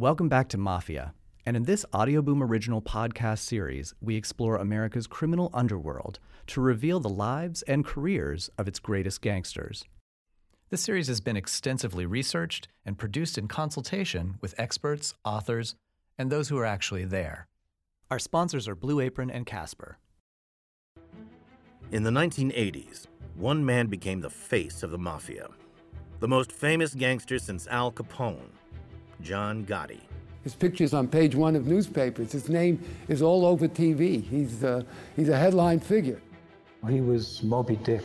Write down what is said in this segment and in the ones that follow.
Welcome back to Mafia, and in this Audioboom original podcast series, we explore America's criminal underworld to reveal the lives and careers of its greatest gangsters. This series has been extensively researched and produced in consultation with experts, authors, and those who are actually there. Our sponsors are Blue Apron and Casper. In the 1980s, one man became the face of the Mafia. The most famous gangster since Al Capone, John Gotti. His picture's on page one of newspapers. His name is all over TV. He's a headline figure. He was Moby Dick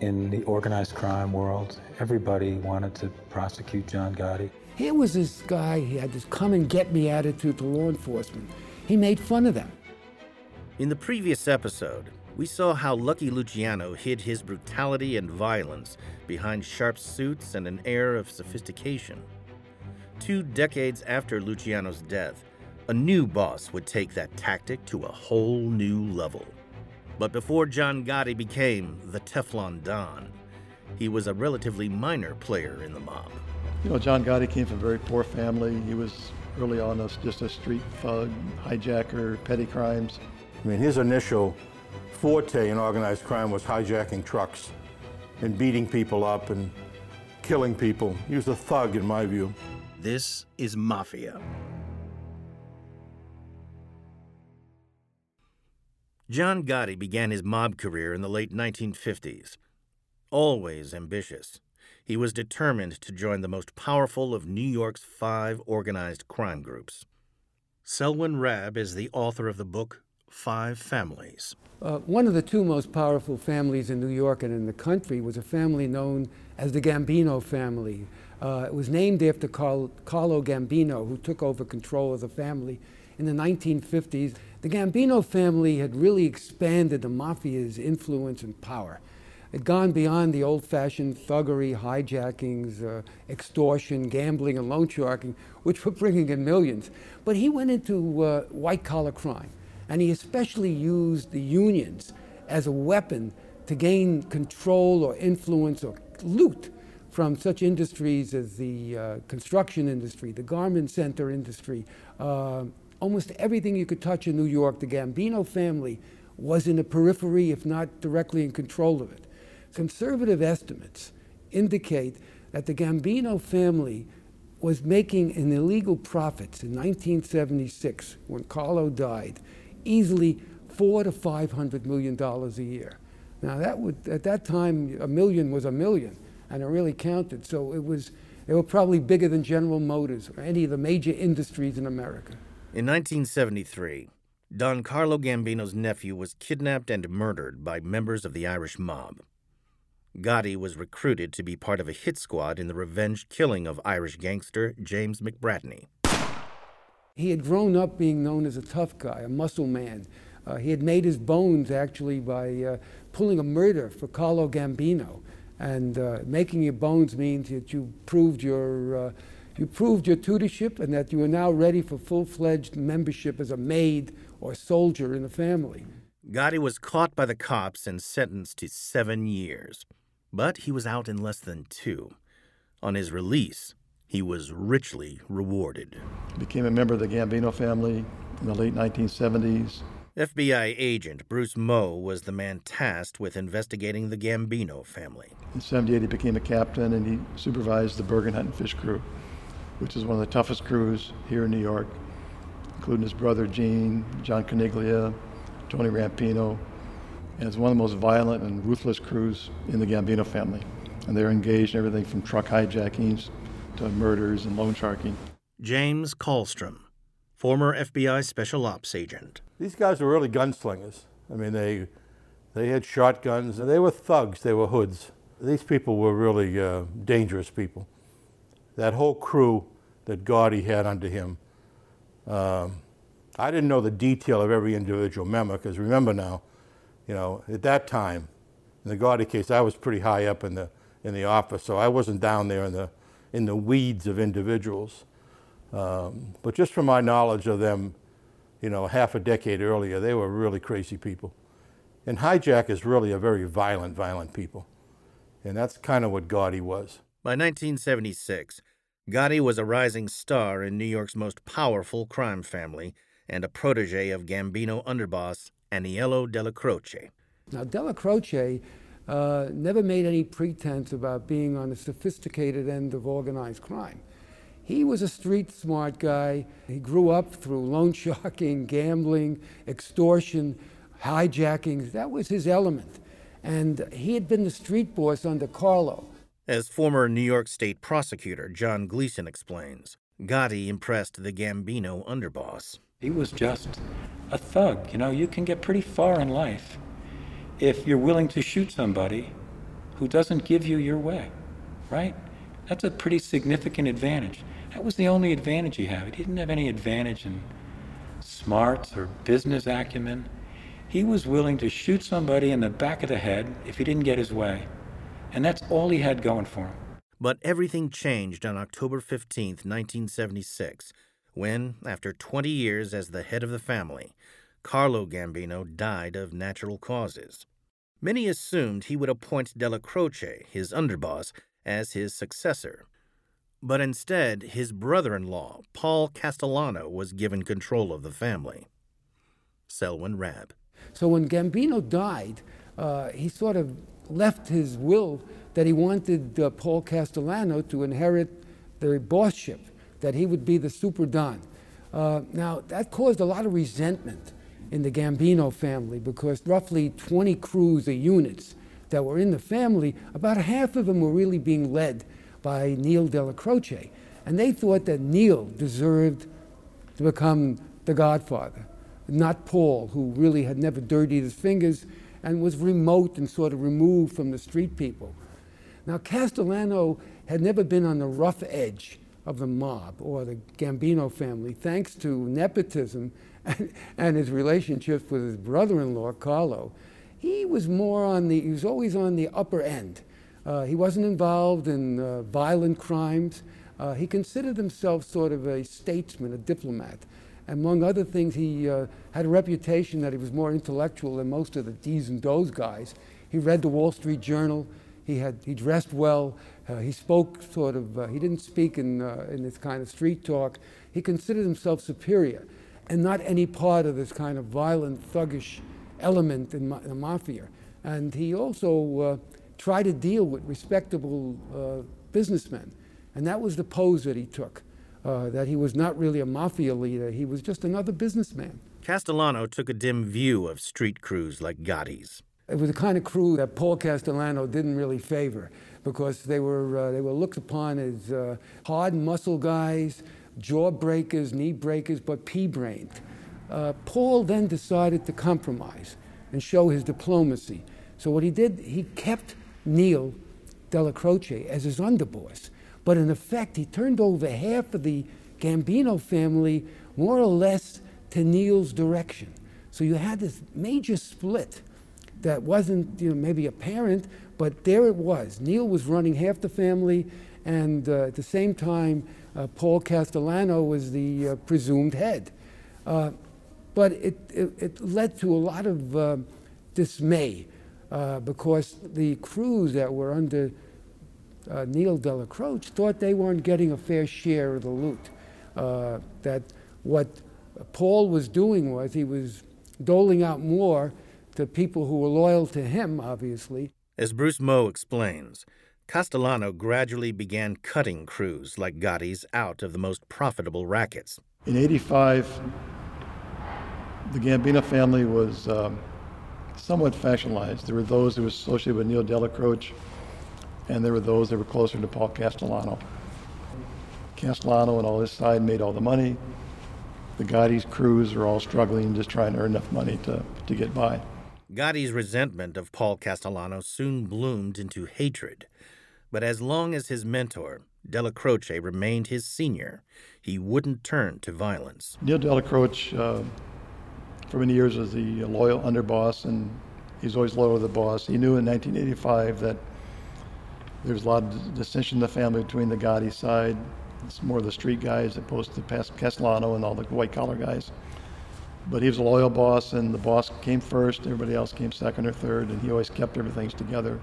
in the organized crime world. Everybody wanted to prosecute John Gotti. Here was this guy, he had this come-and-get-me attitude to law enforcement. He made fun of them. In the previous episode, we saw how Lucky Luciano hid his brutality and violence behind sharp suits and an air of sophistication. 2 decades after Luciano's death, a new boss would take that tactic to a whole new level. But before John Gotti became the Teflon Don, he was a relatively minor player in the mob. You know, John Gotti came from a very poor family. He was early on just a street thug, hijacker, petty crimes. I mean, his initial forte in organized crime was hijacking trucks and beating people up and killing people. He was a thug, in my view. This is Mafia. John Gotti began his mob career in the late 1950s. Always ambitious, he was determined to join the most powerful of New York's 5 organized crime groups. Selwyn Raab is the author of the book 5 Families. One of the 2 most powerful families in New York and in the country was a family known as the Gambino family. It was named after Carlo Gambino, who took over control of the family in the 1950s. The Gambino family had really expanded the Mafia's influence and power. It had gone beyond the old-fashioned thuggery, hijackings, extortion, gambling, and loan sharking, which were bringing in millions. But he went into white-collar crime. And he especially used the unions as a weapon to gain control or influence or loot from such industries as the construction industry, the garment center industry. Almost everything you could touch in New York, the Gambino family was in the periphery, if not directly in control of it. Conservative estimates indicate that the Gambino family was making an illegal profits in 1976, when Carlo died, easily $400 to $500 million a year. Now that would, at that time, $1 million was $1 million, and it really counted. So they were probably bigger than General Motors or any of the major industries in America. In 1973, Don Carlo Gambino's nephew was kidnapped and murdered by members of the Irish mob. Gotti was recruited to be part of a hit squad in the revenge killing of Irish gangster James McBratney. He had grown up being known as a tough guy, a muscle man. He had made his bones, actually, by pulling a murder for Carlo Gambino. And making your bones means that you proved your tutorship and that you were now ready for full-fledged membership as a maid or soldier in the family. Gotti was caught by the cops and sentenced to 7 years. But he was out in less than 2. On his release, he was richly rewarded. Became a member of the Gambino family in the late 1970s. FBI agent Bruce Mouw was the man tasked with investigating the Gambino family. In 78, he became a captain, and he supervised the Bergen, Hunt, and Fish crew, which is one of the toughest crews here in New York, including his brother Gene, John Coniglia, Tony Rampino, and it's one of the most violent and ruthless crews in the Gambino family. And they're engaged in everything from truck hijackings to murders and loan sharking. James Kallstrom, former FBI Special Ops agent. These guys were really gunslingers. I mean, they had shotguns. They were thugs. They were hoods. These people were really dangerous people. That whole crew that Gotti had under him. I didn't know the detail of every individual member, because remember now, you know, at that time, in the Gotti case, I was pretty high up in the office, so I wasn't down there in the weeds of individuals. But just from my knowledge of them, you know, half a decade earlier, they were really crazy people. And hijackers really are very violent people. And that's kind of what Gotti was. By 1976, Gotti was a rising star in New York's most powerful crime family and a protege of Gambino underboss Aniello Dellacroce. Now, Dellacroce never made any pretense about being on the sophisticated end of organized crime. He was a street-smart guy. He grew up through loan sharking, gambling, extortion, hijackings. That was his element. And he had been the street boss under Carlo. As former New York State prosecutor John Gleeson explains, Gotti impressed the Gambino underboss. He was just a thug. You know, you can get pretty far in life if you're willing to shoot somebody who doesn't give you your way, right? That's a pretty significant advantage. That was the only advantage he had. He didn't have any advantage in smarts or business acumen. He was willing to shoot somebody in the back of the head if he didn't get his way. And that's all he had going for him. But everything changed on October 15th, 1976, when, after 20 years as the head of the family, Carlo Gambino died of natural causes. Many assumed he would appoint Dellacroce, his underboss, as his successor. But instead, his brother-in-law, Paul Castellano, was given control of the family. Selwyn Raab. So when Gambino died, he sort of left his will that he wanted Paul Castellano to inherit the bossship, that he would be the super don. Now, that caused a lot of resentment in the Gambino family because roughly 20 crews or units that were in the family, about half of them were really being led by Neil Dellacroce. And they thought that Neil deserved to become the godfather, not Paul, who really had never dirtied his fingers and was remote and sort of removed from the street people. Now, Castellano had never been on the rough edge of the mob or the Gambino family, thanks to nepotism and his relationships with his brother-in-law, Carlo. He was always on the upper end. He wasn't involved in violent crimes. He considered himself sort of a statesman, a diplomat. Among other things, he had a reputation that he was more intellectual than most of the D's and Do's guys. He read the Wall Street Journal. He dressed well. He spoke sort of, he didn't speak in this kind of street talk. He considered himself superior and not any part of this kind of violent, thuggish element in the mafia. And he also tried to deal with respectable businessmen. And that was the pose that he took, that he was not really a mafia leader. He was just another businessman. Castellano took a dim view of street crews like Gotti's. It was the kind of crew that Paul Castellano didn't really favor because they were looked upon as hard muscle guys, jaw breakers, knee breakers, but pea-brained. Paul then decided to compromise and show his diplomacy. So what he did, he kept Neil Dellacroce as his underboss, but in effect he turned over half of the Gambino family more or less to Neil's direction. So you had this major split that wasn't, maybe apparent, but there it was. Neil was running half the family, and at the same time, Paul Castellano was the presumed head. But it led to a lot of dismay because the crews that were under Neil Dellacroce thought they weren't getting a fair share of the loot. That what Paul was doing was he was doling out more to people who were loyal to him, obviously. As Bruce Mouw explains, Castellano gradually began cutting crews like Gotti's out of the most profitable rackets. In 1985, the Gambino family was somewhat factionalized. There were those who were associated with Neil Dellacroce, and there were those that were closer to Paul Castellano. Castellano and all his side made all the money. The Gotti's crews were all struggling, just trying to earn enough money to get by. Gotti's resentment of Paul Castellano soon bloomed into hatred. But as long as his mentor, Dellacroce, remained his senior, he wouldn't turn to violence. Neil Dellacroce, for many years, was the loyal underboss, and he's always loyal to the boss. He knew in 1985 that there was a lot of dissension in the family between the Gotti side. It's more of the street guys as opposed to Castellano and all the white-collar guys. But he was a loyal boss, and the boss came first, everybody else came second or third, and he always kept everything together.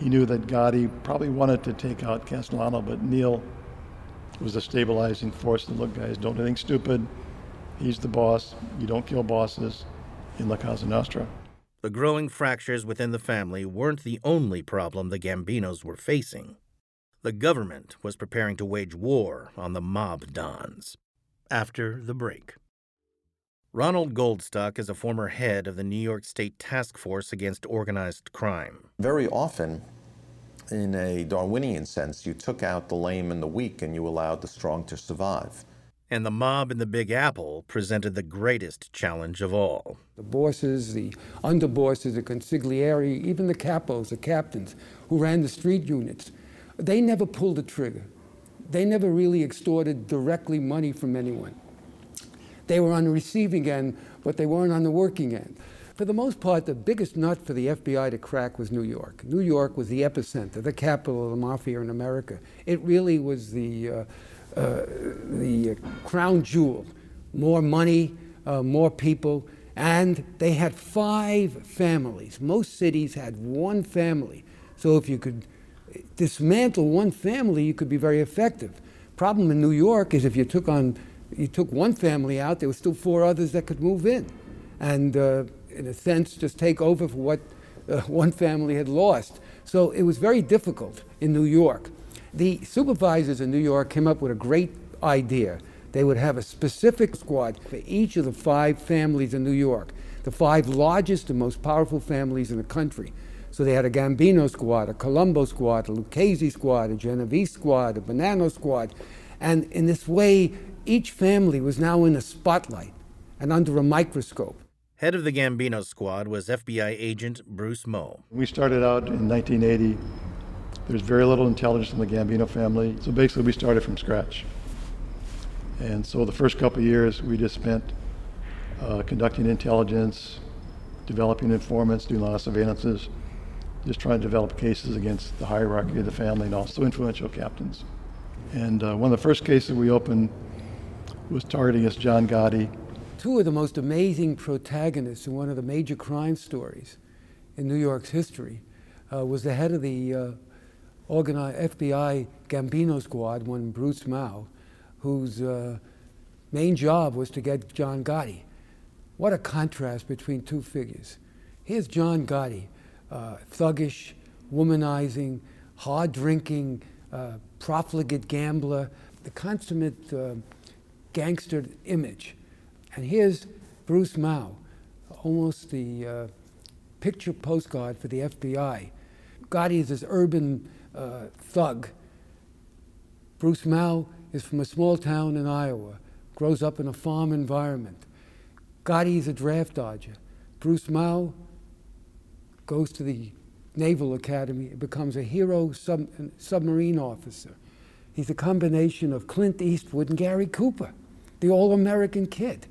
He knew that Gotti probably wanted to take out Castellano, but Neil was a stabilizing force. And look, guys, don't do anything stupid. He's the boss. You don't kill bosses in La Casa Nostra. The growing fractures within the family weren't the only problem the Gambinos were facing. The government was preparing to wage war on the mob dons. After the break. Ronald Goldstock is a former head of the New York State Task Force Against Organized Crime. Very often, in a Darwinian sense, you took out the lame and the weak and you allowed the strong to survive. And the mob in the Big Apple presented the greatest challenge of all. The bosses, the underbosses, the consigliere, even the capos, the captains who ran the street units, they never pulled the trigger. They never really extorted directly money from anyone. They were on the receiving end, but they weren't on the working end. For the most part, the biggest nut for the FBI to crack was New York. New York was the epicenter, the capital of the mafia in America. It really was the crown jewel. More money, more people, and they had 5 families. Most cities had 1 family. So if you could dismantle 1 family, you could be very effective. Problem in New York is if you took 1 family out, there were still 4 others that could move in, and in a sense just take over for what 1 family had lost. So it was very difficult in New York. The supervisors in New York came up with a great idea. They would have a specific squad for each of the 5 families in New York, the 5 largest and most powerful families in the country. So they had a Gambino squad, a Colombo squad, a Lucchese squad, a Genovese squad, a Bonanno squad. And in this way, each family was now in a spotlight and under a microscope. Head of the Gambino squad was FBI agent Bruce Mouw. We started out in 1980. There's very little intelligence in the Gambino family. So basically we started from scratch. And so the first couple of years we just spent conducting intelligence, developing informants, doing a lot of surveillances, just trying to develop cases against the hierarchy of the family and also influential captains. And one of the first cases we opened was targeting us John Gotti. 2 of the most amazing protagonists in one of the major crime stories in New York's history was the head of the FBI Gambino squad, one Bruce Mouw, whose main job was to get John Gotti. What a contrast between 2 figures. Here's John Gotti, thuggish, womanizing, hard-drinking, profligate gambler, the consummate gangster image. And here's Bruce Mouw, almost the picture postcard for the FBI. Gotti is this urban thug. Bruce Mouw is from a small town in Iowa, grows up in a farm environment. Gotti is a draft dodger. Bruce Mouw goes to the Naval Academy and becomes a hero submarine officer. He's a combination of Clint Eastwood and Gary Cooper, the all-American kid.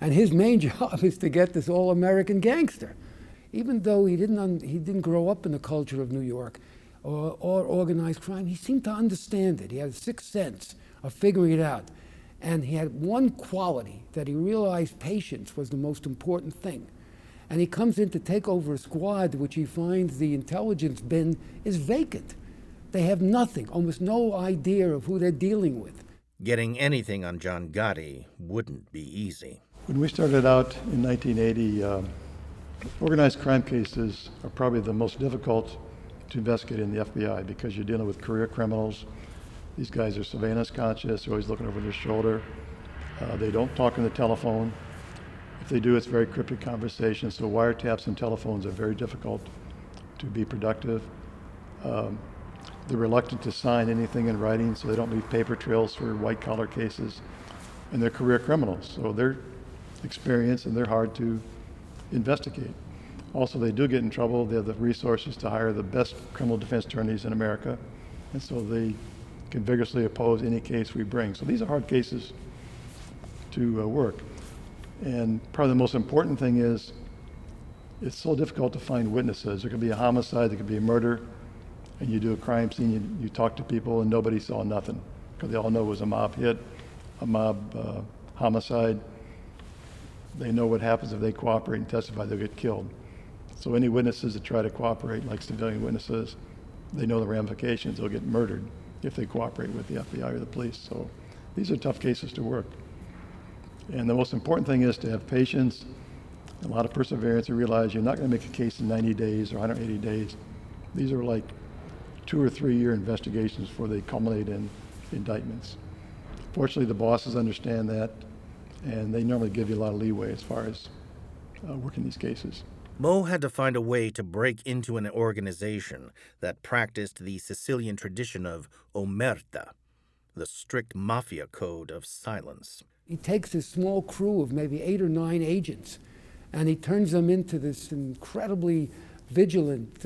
And his main job is to get this all-American gangster. Even though he didn't grow up in the culture of New York or organized crime, he seemed to understand it. He had a sixth sense of figuring it out. And he had one quality, that he realized patience was the most important thing. And he comes in to take over a squad, which he finds the intelligence bin is vacant. They have nothing, almost no idea of who they're dealing with. Getting anything on John Gotti wouldn't be easy. When we started out in 1980, organized crime cases are probably the most difficult to investigate in the FBI because you're dealing with career criminals. These guys are surveillance conscious, they're always looking over their shoulder. They don't talk on the telephone. If they do, it's very cryptic conversations, so wiretaps and telephones are very difficult to be productive. They're reluctant to sign anything in writing, so they don't leave paper trails for white-collar cases. And they're career criminals, so they're experienced and they're hard to investigate. Also, they do get in trouble. They have the resources to hire the best criminal defense attorneys in America, and so they can vigorously oppose any case we bring. So these are hard cases to work. And probably the most important thing is it's so difficult to find witnesses. There could be a homicide, there could be a murder, and you do a crime scene, you talk to people and nobody saw nothing because they all know it was a mob hit, a mob homicide. They know what happens if they cooperate and testify, they'll get killed. So any witnesses that try to cooperate, like civilian witnesses, they know the ramifications, they'll get murdered. if they cooperate with the FBI or the police. So these are tough cases to work. And the most important thing is to have patience, a lot of perseverance, and realize you're not going to make a case in 90 days or 180 days. These are like 2 or 3 year investigations before they culminate in indictments. Fortunately, the bosses understand that, and they normally give you a lot of leeway as far as working these cases. Mouw had to find a way to break into an organization that practiced the Sicilian tradition of omerta, the strict mafia code of silence. He takes a small crew of maybe 8 or 9 agents, and he turns them into this incredibly vigilant,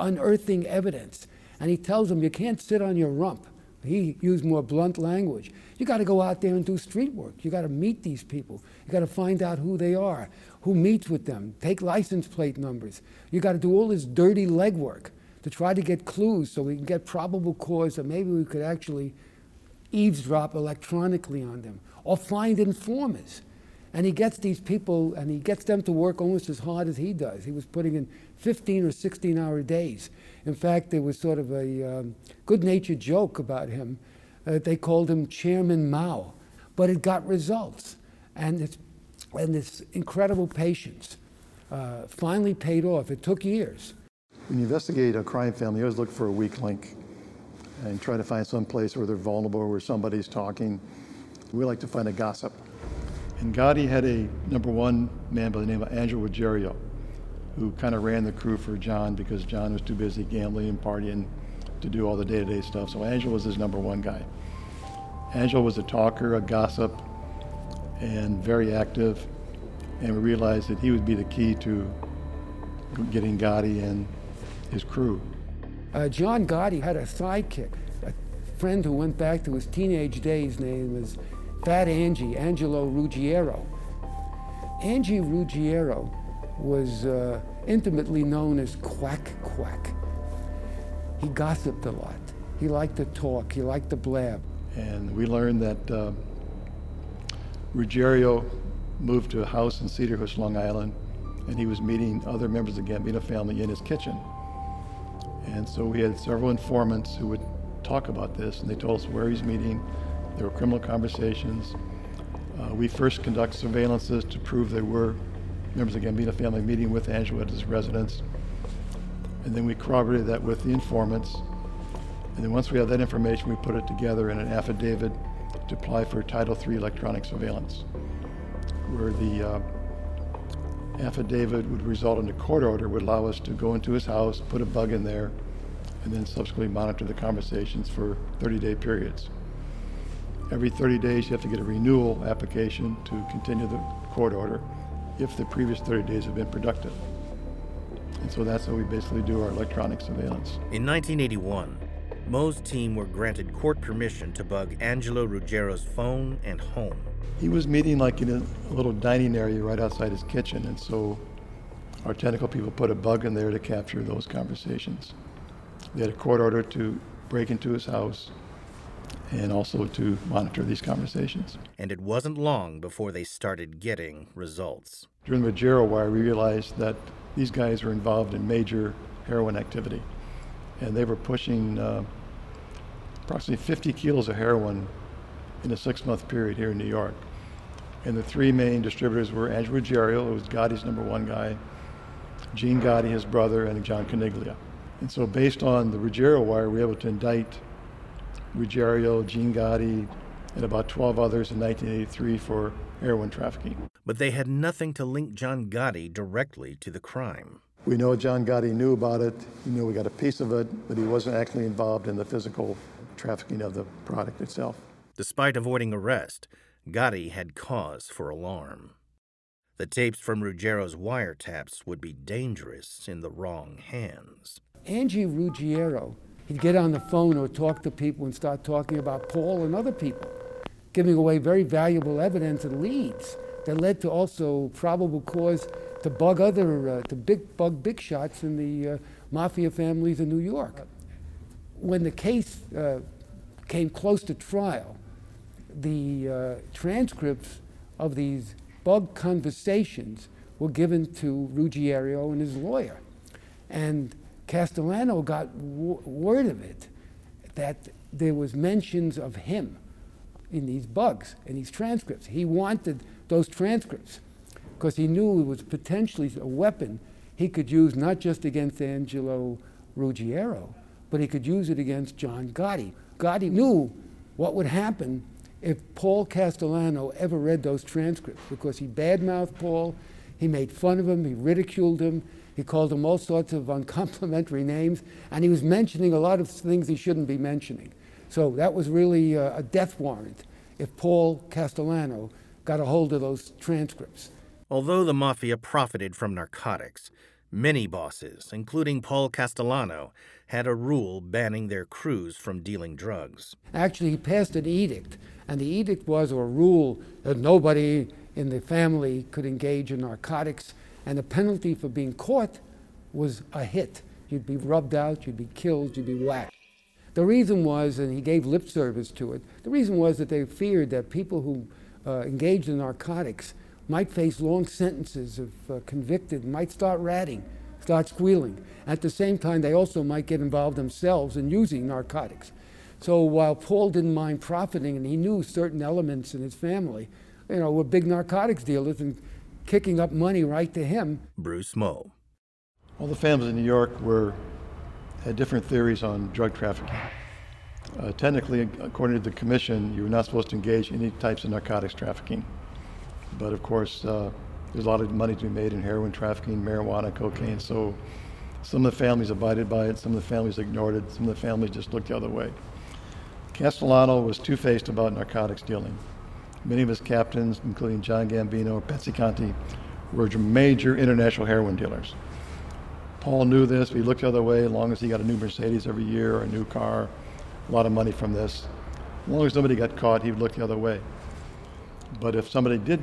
unearthing evidence. And he tells them, you can't sit on your rump. He used more blunt language. You got to go out there and do street work. You got to meet these people. You got to find out who they are, who meets with them, take license plate numbers. You got to do all this dirty legwork to try to get clues so we can get probable cause that maybe we could actually eavesdrop electronically on them or find informers. And he gets these people and he gets them to work almost as hard as he does. He was putting in 15 or 16 hour days. In fact, there was sort of a good-natured joke about him. They called him Chairman Mouw, but it got results. And this incredible patience finally paid off. It took years. When you investigate a crime family, you always look for a weak link and try to find some place where they're vulnerable, where somebody's talking. We like to find a gossip. And Gotti had a number one man by the name of Andrew Ruggiero, who kind of ran the crew for John because John was too busy gambling and partying to do all the day-to-day stuff. So Angelo was his number one guy. Angelo was a talker, a gossip, and very active. And we realized that he would be the key to getting Gotti and his crew. John Gotti had a sidekick, a friend who went back to his teenage days. Name was Fat Angie, Aniello Ruggiero. Angie Ruggiero was intimately known as Quack Quack. He gossiped a lot. He liked to talk. He liked to blab. And we learned that Ruggiero moved to a house in Cedarhurst, Long Island, and he was meeting other members of the Gambino family in his kitchen. And so we had several informants who would talk about this, and they told us where he's meeting. There were criminal conversations. We first conducted surveillances to prove they were members of the Gambino family meeting with Angelo at his residence. And then we corroborated that with the informants. And then once we had that information, we put it together in an affidavit to apply for Title III electronic surveillance, where the affidavit would result in a court order would allow us to go into his house, put a bug in there, and then subsequently monitor the conversations for 30-day periods. Every 30 days, you have to get a renewal application to continue the court order if the previous 30 days have been productive. And so that's how we basically do our electronic surveillance. In 1981, Mouw's team were granted court permission to bug Aniello Ruggiero's phone and home. He was meeting like in a little dining area right outside his kitchen, and so our technical people put a bug in there to capture those conversations. They had a court order to break into his house and also to monitor these conversations. And it wasn't long before they started getting results. During the Ruggiero wire, we realized that these guys were involved in major heroin activity. And they were pushing approximately 50 kilos of heroin in a 6-month period here in New York. And the three main distributors were Andrew Ruggiero, who was Gotti's number one guy, Gene Gotti, his brother, and John Coniglia. And so based on the Ruggiero wire, we were able to indict Ruggiero, Gene Gotti, and about 12 others in 1983 for heroin trafficking. But they had nothing to link John Gotti directly to the crime. We know John Gotti knew about it. He knew we got a piece of it, but he wasn't actually involved in the physical trafficking of the product itself. Despite avoiding arrest, Gotti had cause for alarm. The tapes from Ruggiero's wiretaps would be dangerous in the wrong hands. Angie Ruggiero, he'd get on the phone or talk to people and start talking about Paul and other people, giving away very valuable evidence and leads that led to also probable cause to bug big shots in the mafia families in New York. When the case came close to trial, the transcripts of these bug conversations were given to Ruggiero and his lawyer. And Castellano got word of it, that there was mentions of him in these bugs, in these transcripts. He wanted those transcripts because he knew it was potentially a weapon he could use not just against Angelo Ruggiero, but he could use it against John Gotti. Gotti knew what would happen if Paul Castellano ever read those transcripts, because he badmouthed Paul, he made fun of him, he ridiculed him, he called him all sorts of uncomplimentary names, and he was mentioning a lot of things he shouldn't be mentioning. So that was really a death warrant if Paul Castellano got a hold of those transcripts. Although the mafia profited from narcotics, many bosses, including Paul Castellano, had a rule banning their crews from dealing drugs. Actually, he passed an edict, and the edict was, or a rule, that nobody in the family could engage in narcotics, and the penalty for being caught was a hit. You'd be rubbed out, you'd be killed, you'd be whacked. The reason was, and he gave lip service to it, the reason was that they feared that people who engaged in narcotics might face long sentences if convicted, might start ratting, start squealing. At the same time, they also might get involved themselves in using narcotics. So while Paul didn't mind profiting, and he knew certain elements in his family, you know, were big narcotics dealers and kicking up money right to him. Bruce Mouw. All the families in New York had different theories on drug trafficking. Technically, according to the Commission, you were not supposed to engage in any types of narcotics trafficking. But of course, there's a lot of money to be made in heroin trafficking, marijuana, cocaine. So some of the families abided by it, some of the families ignored it, some of the families just looked the other way. Castellano was two-faced about narcotics dealing. Many of his captains, including John Gambino, Patsy Conti, were major international heroin dealers. Paul knew this, but he looked the other way. As long as he got a new Mercedes every year or a new car, a lot of money from this. As long as nobody got caught, he would look the other way. But if somebody did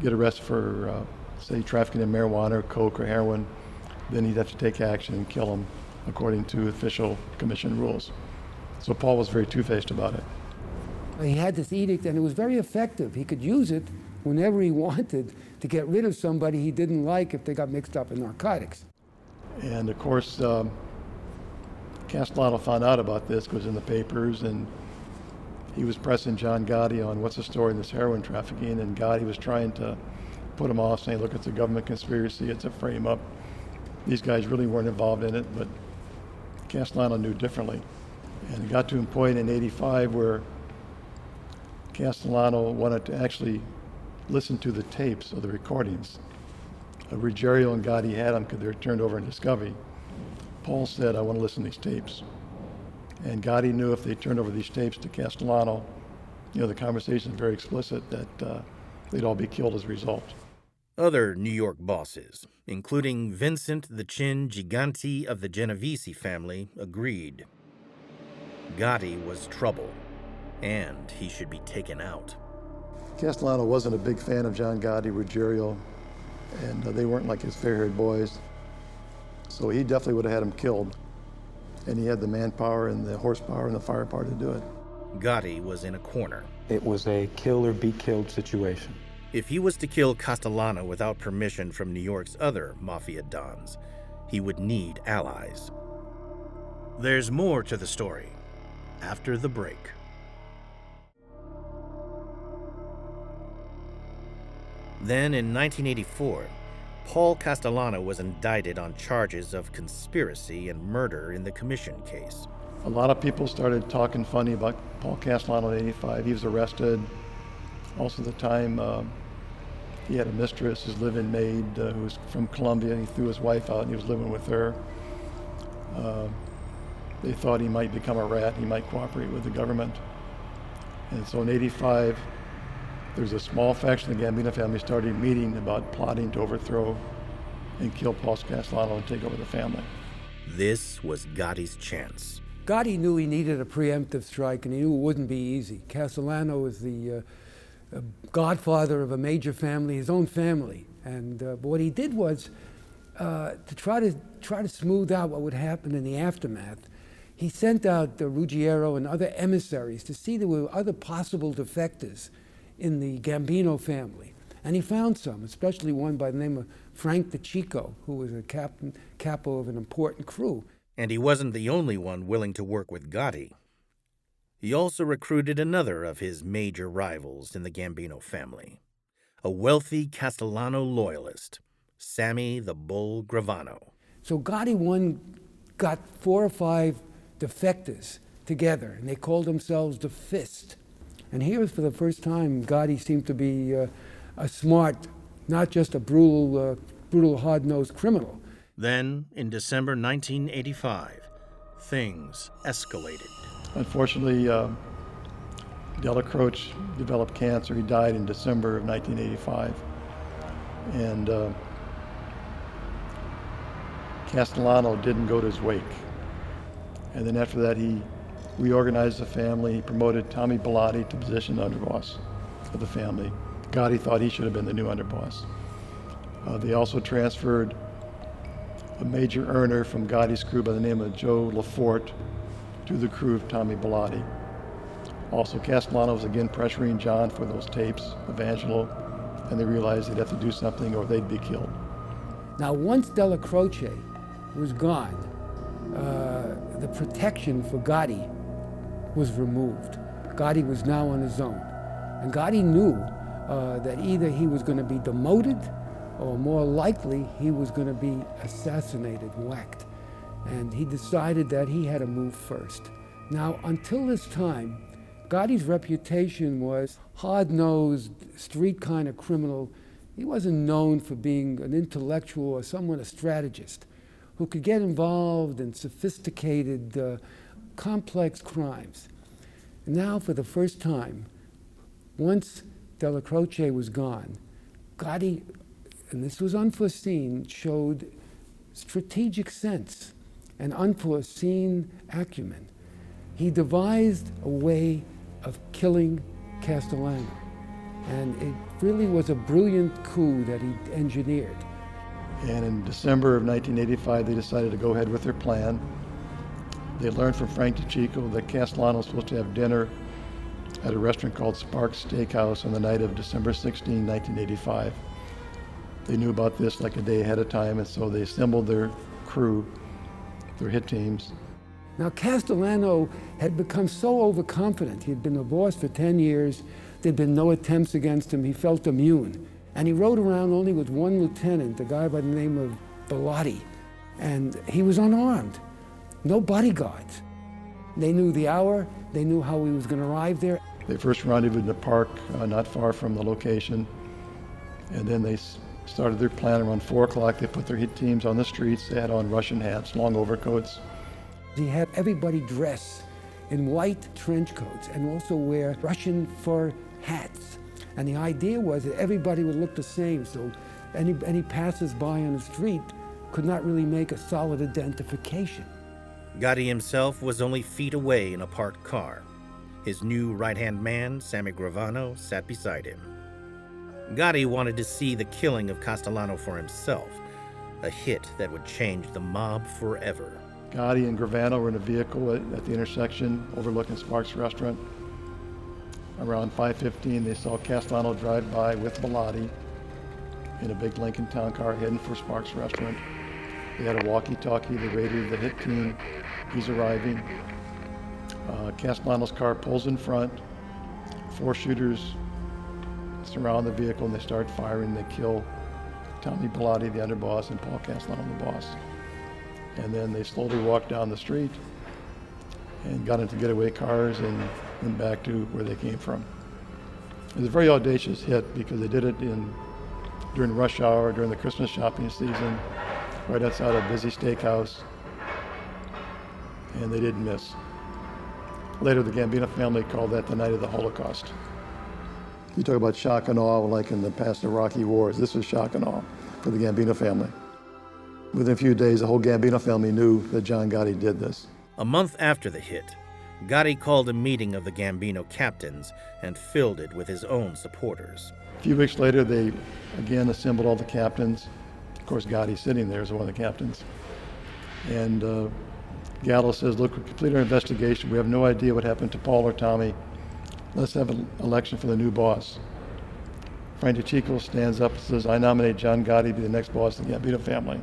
get arrested for, say, trafficking in marijuana or coke or heroin, then he'd have to take action and kill him according to official Commission rules. So Paul was very two-faced about it. He had this edict, and it was very effective. He could use it whenever he wanted to get rid of somebody he didn't like if they got mixed up in narcotics. And of course, Castellano found out about this because in the papers, and he was pressing John Gotti on what's the story in this heroin trafficking, and Gotti was trying to put him off, saying, look, it's a government conspiracy, it's a frame-up. These guys really weren't involved in it, but Castellano knew differently. And it got to a point in 85 where Castellano wanted to actually listen to the tapes of the recordings. Ruggiero and Gotti had them because they were turned over in discovery. Paul said, I want to listen to these tapes. And Gotti knew if they turned over these tapes to Castellano, you know, the conversation is very explicit that they'd all be killed as a result. Other New York bosses, including Vincent the Chin Gigante of the Genovese family, agreed. Gotti was trouble, and he should be taken out. Castellano wasn't a big fan of John Gotti, Ruggiero, and they weren't like his fair-haired boys. So he definitely would have had him killed. And he had the manpower and the horsepower and the firepower to do it. Gotti was in a corner. It was a kill or be killed situation. If he was to kill Castellano without permission from New York's other mafia dons, he would need allies. There's more to the story after the break. Then in 1984, Paul Castellano was indicted on charges of conspiracy and murder in the Commission case. A lot of people started talking funny about Paul Castellano in 85. He was arrested. Also, at the time, he had a mistress, his live-in maid, who was from Colombia. He threw his wife out and he was living with her. They thought he might become a rat. He might cooperate with the government. And so in 85, there's a small faction of the Gambino family started meeting about plotting to overthrow and kill Paul Castellano and take over the family. This was Gotti's chance. Gotti knew he needed a preemptive strike, and he knew it wouldn't be easy. Castellano was the godfather of a major family, his own family. And but what he did was to try to smooth out what would happen in the aftermath. He sent out Ruggiero and other emissaries to see there were other possible defectors in the Gambino family, and he found some, especially one by the name of Frank DeCicco, who was a capo of an important crew. And he wasn't the only one willing to work with Gotti. He also recruited another of his major rivals in the Gambino family, a wealthy Castellano loyalist, Sammy the Bull Gravano. So Gotti got 4 or 5 defectors together, and they called themselves the Fist. And here, for the first time, Gotti seemed to be a smart, not just a brutal, hard-nosed criminal. Then, in December 1985, things escalated. Unfortunately, Dellacroce developed cancer. He died in December of 1985. And Castellano didn't go to his wake. And then after that, he reorganized the family. He promoted Tommy Bilotti to position the underboss of the family. Gotti thought he should have been the new underboss. They also transferred a major earner from Gotti's crew by the name of Joe Lafort to the crew of Tommy Bilotti. Also, Castellano was again pressuring John for those tapes of Angelo, and they realized they'd have to do something or they'd be killed. Now, once Dellacroce was gone, the protection for Gotti was removed. Gotti was now on his own. And Gotti knew that either he was going to be demoted or, more likely, he was going to be assassinated, whacked. And he decided that he had to move first. Now, until this time, Gotti's reputation was hard-nosed, street kind of criminal. He wasn't known for being an intellectual or someone, a strategist, who could get involved in sophisticated, complex crimes. And now, for the first time, once Dellacroce was gone, Gotti, and this was unforeseen, showed strategic sense and unforeseen acumen. He devised a way of killing Castellano. And it really was a brilliant coup that he engineered. And in December of 1985, they decided to go ahead with their plan. They learned from Frank DeCicco that Castellano was supposed to have dinner at a restaurant called Sparks Steakhouse on the night of December 16, 1985. They knew about this like a day ahead of time, and so they assembled their crew, their hit teams. Now, Castellano had become so overconfident. He'd been divorced for 10 years. There'd been no attempts against him. He felt immune. And he rode around only with one lieutenant, a guy by the name of Bilotti. And he was unarmed, no bodyguards. They knew the hour. They knew how he was going to arrive there. They first rendezvoused in the park, not far from the location, and then they started their plan around 4 o'clock. They put their hit teams on the streets. They had on Russian hats, long overcoats. He had everybody dress in white trench coats and also wear Russian fur hats. And the idea was that everybody would look the same, so any passers-by on the street could not really make a solid identification. Gotti himself was only feet away in a parked car. His new right-hand man, Sammy Gravano, sat beside him. Gotti wanted to see the killing of Castellano for himself, a hit that would change the mob forever. Gotti and Gravano were in a vehicle at the intersection overlooking Sparks Restaurant. Around 5:15, they saw Castellano drive by with Bilotti in a big Lincoln Town Car heading for Sparks Restaurant. They had a walkie-talkie. They radioed the hit team. He's arriving. Castellano's car pulls in front. 4 shooters surround the vehicle, and they start firing. They kill Tommy Bilotti, the underboss, and Paul Castellano, the boss. And then they slowly walked down the street and got into getaway cars and went back to where they came from. It was a very audacious hit because they did it during rush hour, during the Christmas shopping season, right outside a busy steakhouse, and they didn't miss. Later, the Gambino family called that the night of the Holocaust. You talk about shock and awe, like in the past Iraqi wars. This was shock and awe for the Gambino family. Within a few days, the whole Gambino family knew that John Gotti did this. A month after the hit, Gotti called a meeting of the Gambino captains and filled it with his own supporters. A few weeks later, they again assembled all the captains. Of course, Gotti sitting there is one of the captains. And Gallo says, look, we completed our investigation. We have no idea what happened to Paul or Tommy. Let's have an election for the new boss. Frank DeCicco stands up and says, I nominate John Gotti to be the next boss of the Gambino family.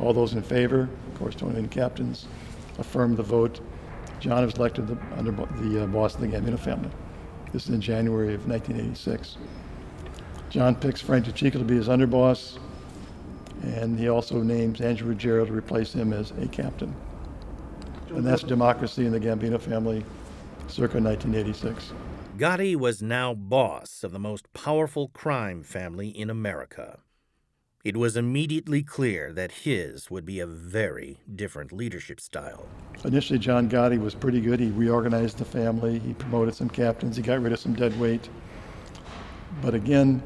All those in favor, of course, Tony and captains, affirmed the vote. John was elected under the boss of the Gambino family. This is in January of 1986. John picks Frank DeCicco to be his underboss, and he also names Andrew Ruggiero to replace him as a captain. And that's democracy in the Gambino family circa 1986. Gotti was now boss of the most powerful crime family in America. It was immediately clear that his would be a very different leadership style. Initially, John Gotti was pretty good. He reorganized the family. He promoted some captains. He got rid of some dead weight. But again,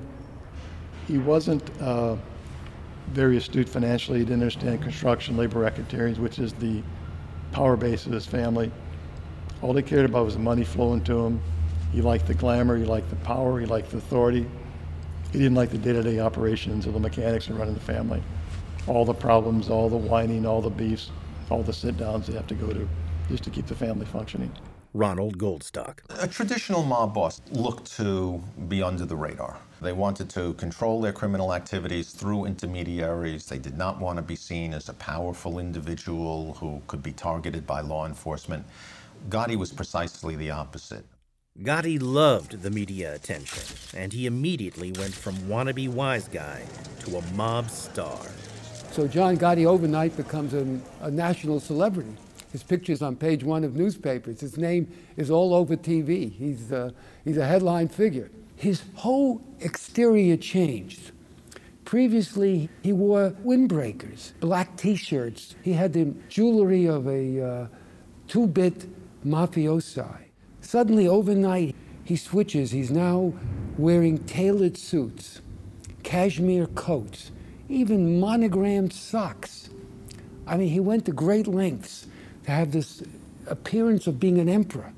he wasn't very astute financially. He didn't understand construction, labor racketeering, which is the power base of his family. All he cared about was the money flowing to him. He liked the glamour, he liked the power, he liked the authority. He didn't like the day-to-day operations or the mechanics of running the family. All the problems, all the whining, all the beefs, all the sit-downs they have to go to just to keep the family functioning. Ronald Goldstock. A traditional mob boss looked to be under the radar. They wanted to control their criminal activities through intermediaries. They did not want to be seen as a powerful individual who could be targeted by law enforcement. Gotti was precisely the opposite. Gotti loved the media attention, and he immediately went from wannabe wise guy to a mob star. So John Gotti overnight becomes a national celebrity. His picture's on page one of newspapers. His name is all over TV. He's a headline figure. His whole exterior changed. Previously, he wore windbreakers, black T-shirts. He had the jewelry of a two-bit mafioso. Suddenly, overnight, he switches. He's now wearing tailored suits, cashmere coats, even monogrammed socks. I mean, he went to great lengths to have this appearance of being an emperor.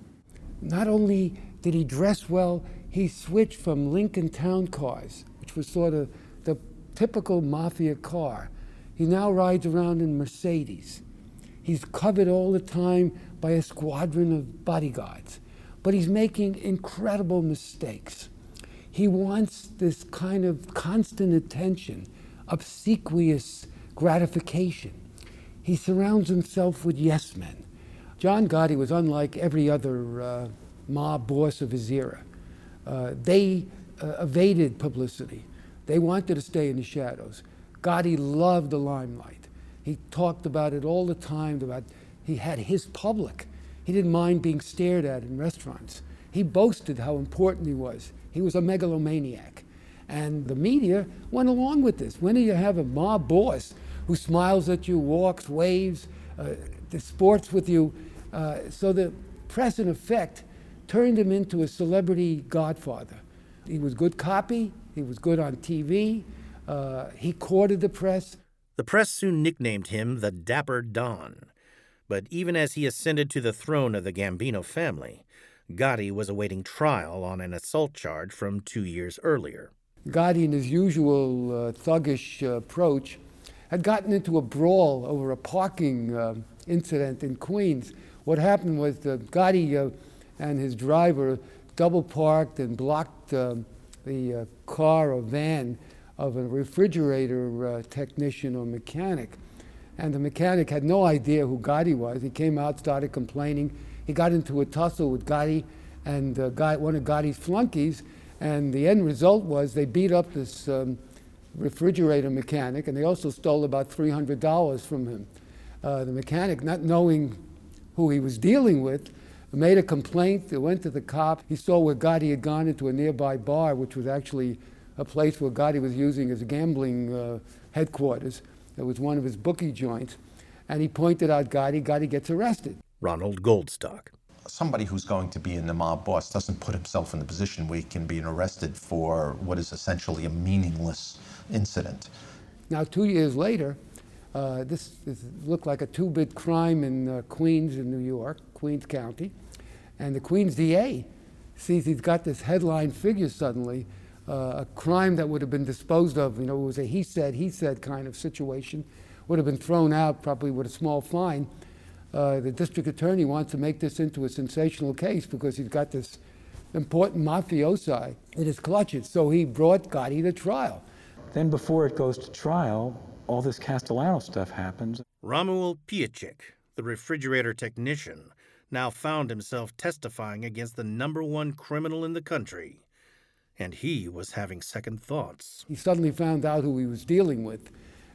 Not only did he dress well, he switched from Lincoln Town Cars, which was sort of the typical mafia car. He now rides around in Mercedes. He's covered all the time by a squadron of bodyguards. But he's making incredible mistakes. He wants this kind of constant attention, obsequious gratification. He surrounds himself with yes men. John Gotti was unlike every other mob boss of his era. They evaded publicity. They wanted to stay in the shadows. Gotti loved the limelight. He talked about it all the time. He had his public. He didn't mind being stared at in restaurants. He boasted how important he was. He was a megalomaniac. And the media went along with this. When do you have a mob boss who smiles at you, walks, waves, sports with you? So the press, in effect, turned him into a celebrity godfather. He was good copy. He was good on TV. He courted the press. The press soon nicknamed him the Dapper Don. But even as he ascended to the throne of the Gambino family, Gotti was awaiting trial on an assault charge from 2 years earlier. Gotti, in his usual thuggish approach, had gotten into a brawl over a parking incident in Queens. What happened was that Gotti and his driver double parked and blocked the car or van of a refrigerator technician or mechanic. And the mechanic had no idea who Gotti was. He came out, started complaining. He got into a tussle with Gotti and one of Gotti's flunkies. And the end result was they beat up this refrigerator mechanic, and they also stole about $300 from him. The mechanic, not knowing who he was dealing with, made a complaint. They went to the cop. He saw where Gotti had gone into a nearby bar, which was actually a place where Gotti was using as gambling headquarters. It was one of his bookie joints, and he pointed out Gotti. Gotti gets arrested. Ronald Goldstock. Somebody who's going to be in the mob boss doesn't put himself in the position where he can be arrested for what is essentially a meaningless incident. Now, 2 years later, this looked like a two-bit crime in Queens in New York, Queens County, and the Queens DA sees he's got this headline figure suddenly. A crime that would have been disposed of, you know, it was a he said kind of situation, would have been thrown out probably with a small fine. The district attorney wants to make this into a sensational case because he's got this important mafiosi in his clutches. So he brought Gotti to trial. Then before it goes to trial, all this Castellano stuff happens. Romuald Piacek, the refrigerator technician, now found himself testifying against the #1 criminal in the country, and he was having second thoughts. He suddenly found out who he was dealing with,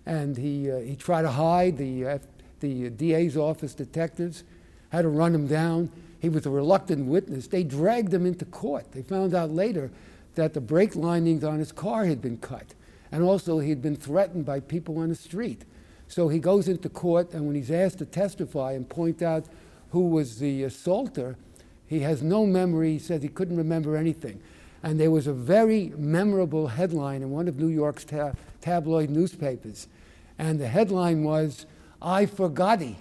and he tried to hide. The DA's office detectives had to run him down. He was a reluctant witness. They dragged him into court. They found out later that the brake linings on his car had been cut, and also he'd been threatened by people on the street. So he goes into court, and when he's asked to testify and point out who was the assaulter, he has no memory. He says he couldn't remember anything. And there was a very memorable headline in one of New York's tabloid newspapers. And the headline was, "I for Gotti."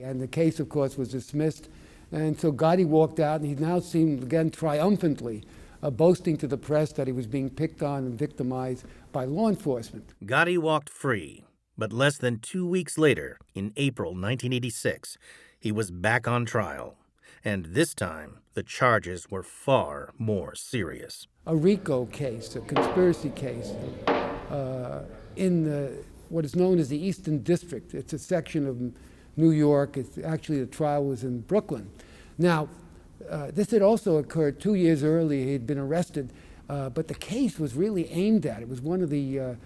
And the case, of course, was dismissed. And so Gotti walked out, and he now seemed, again, triumphantly boasting to the press that he was being picked on and victimized by law enforcement. Gotti walked free. But less than 2 weeks later, in April 1986, he was back on trial. And this time, the charges were far more serious. A RICO case, a conspiracy case, in what is known as the Eastern District. It's a section of New York. It's actually, the trial was in Brooklyn. Now, this had also occurred 2 years earlier. He had been arrested, but the case was really aimed at. It was one of the